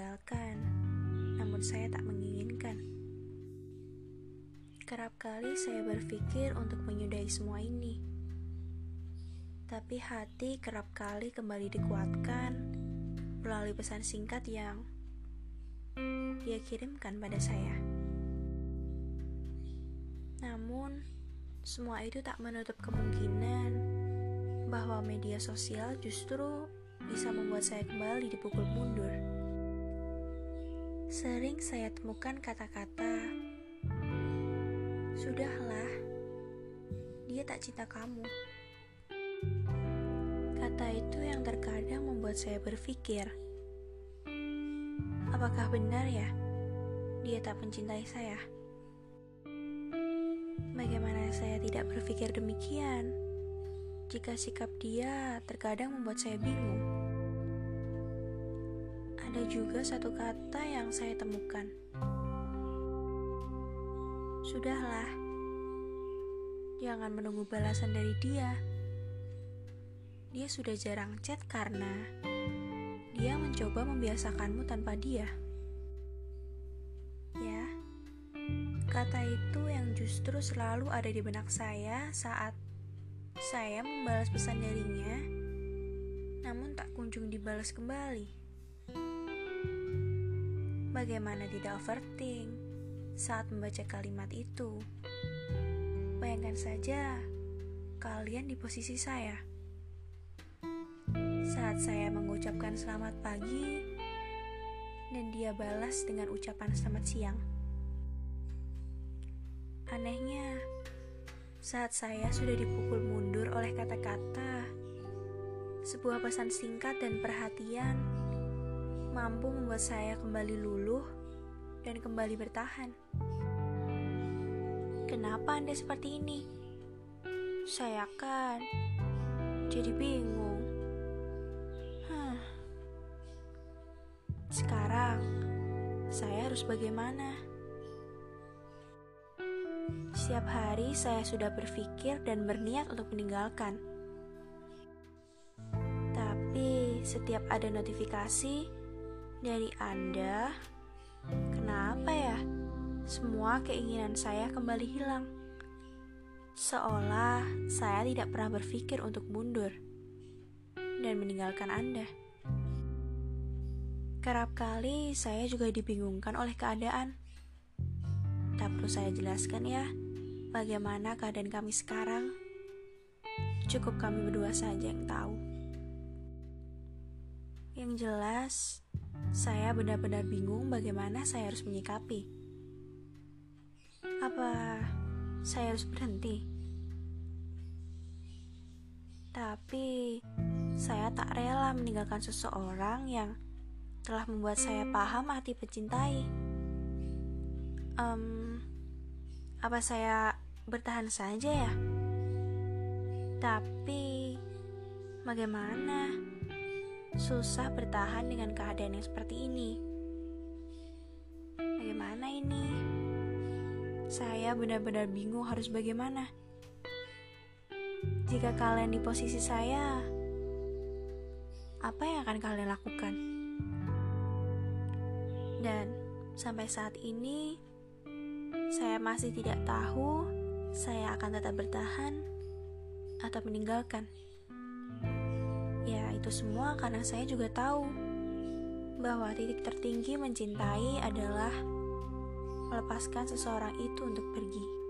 ditinggalkan, namun saya tak menginginkan. Kerap kali saya berpikir untuk menyudahi semua ini, tapi hati kerap kali kembali dikuatkan melalui pesan singkat yang dia kirimkan pada saya. Namun, semua itu tak menutup kemungkinan bahwa media sosial justru bisa membuat saya kembali dipukul mundur. Sering saya temukan kata-kata, "Sudahlah, dia tak cinta kamu." Kata itu yang terkadang membuat saya berpikir, apakah benar ya dia tak mencintai saya? Bagaimana saya tidak berpikir demikian jika sikap dia terkadang membuat saya bingung? Ada juga satu kata yang saya temukan, "Sudahlah, jangan menunggu balasan dari dia. Dia sudah jarang chat karena dia mencoba membiasakanmu tanpa dia." Ya, kata itu yang justru selalu ada di benak saya saat saya membalas pesan darinya, namun tak kunjung dibalas kembali. Bagaimana tidak overthink saat membaca kalimat itu? Bayangkan saja kalian di posisi saya. Saat saya mengucapkan selamat pagi dan dia balas dengan ucapan selamat siang. Anehnya, saat saya sudah dipukul mundur oleh kata-kata, sebuah pesan singkat dan perhatian mampu membuat saya kembali luluh dan kembali bertahan. "Kenapa Anda seperti ini? Saya kan jadi bingung. Sekarang, saya harus bagaimana?" Setiap hari saya sudah berpikir dan berniat untuk meninggalkan. Tapi, setiap ada notifikasi dari Anda, kenapa ya? Semua keinginan saya kembali hilang. Seolah saya tidak pernah berpikir untuk mundur dan meninggalkan Anda. Kerap kali saya juga dibingungkan oleh keadaan. Tak perlu saya jelaskan ya, bagaimana keadaan kami sekarang. Cukup kami berdua saja yang tahu. Yang jelas, saya benar-benar bingung bagaimana saya harus menyikapi. Apa saya harus berhenti? Tapi, saya tak rela meninggalkan seseorang yang telah membuat saya paham hati pencintai. Apa saya bertahan saja ya? Tapi bagaimana? Susah bertahan dengan keadaan yang seperti ini. Bagaimana ini? Saya benar-benar bingung harus bagaimana. Jika kalian di posisi saya, apa yang akan kalian lakukan? Dan sampai saat ini, saya masih tidak tahu saya akan tetap bertahan atau meninggalkan. Ya, itu semua karena saya juga tahu bahwa titik tertinggi mencintai adalah melepaskan seseorang itu untuk pergi.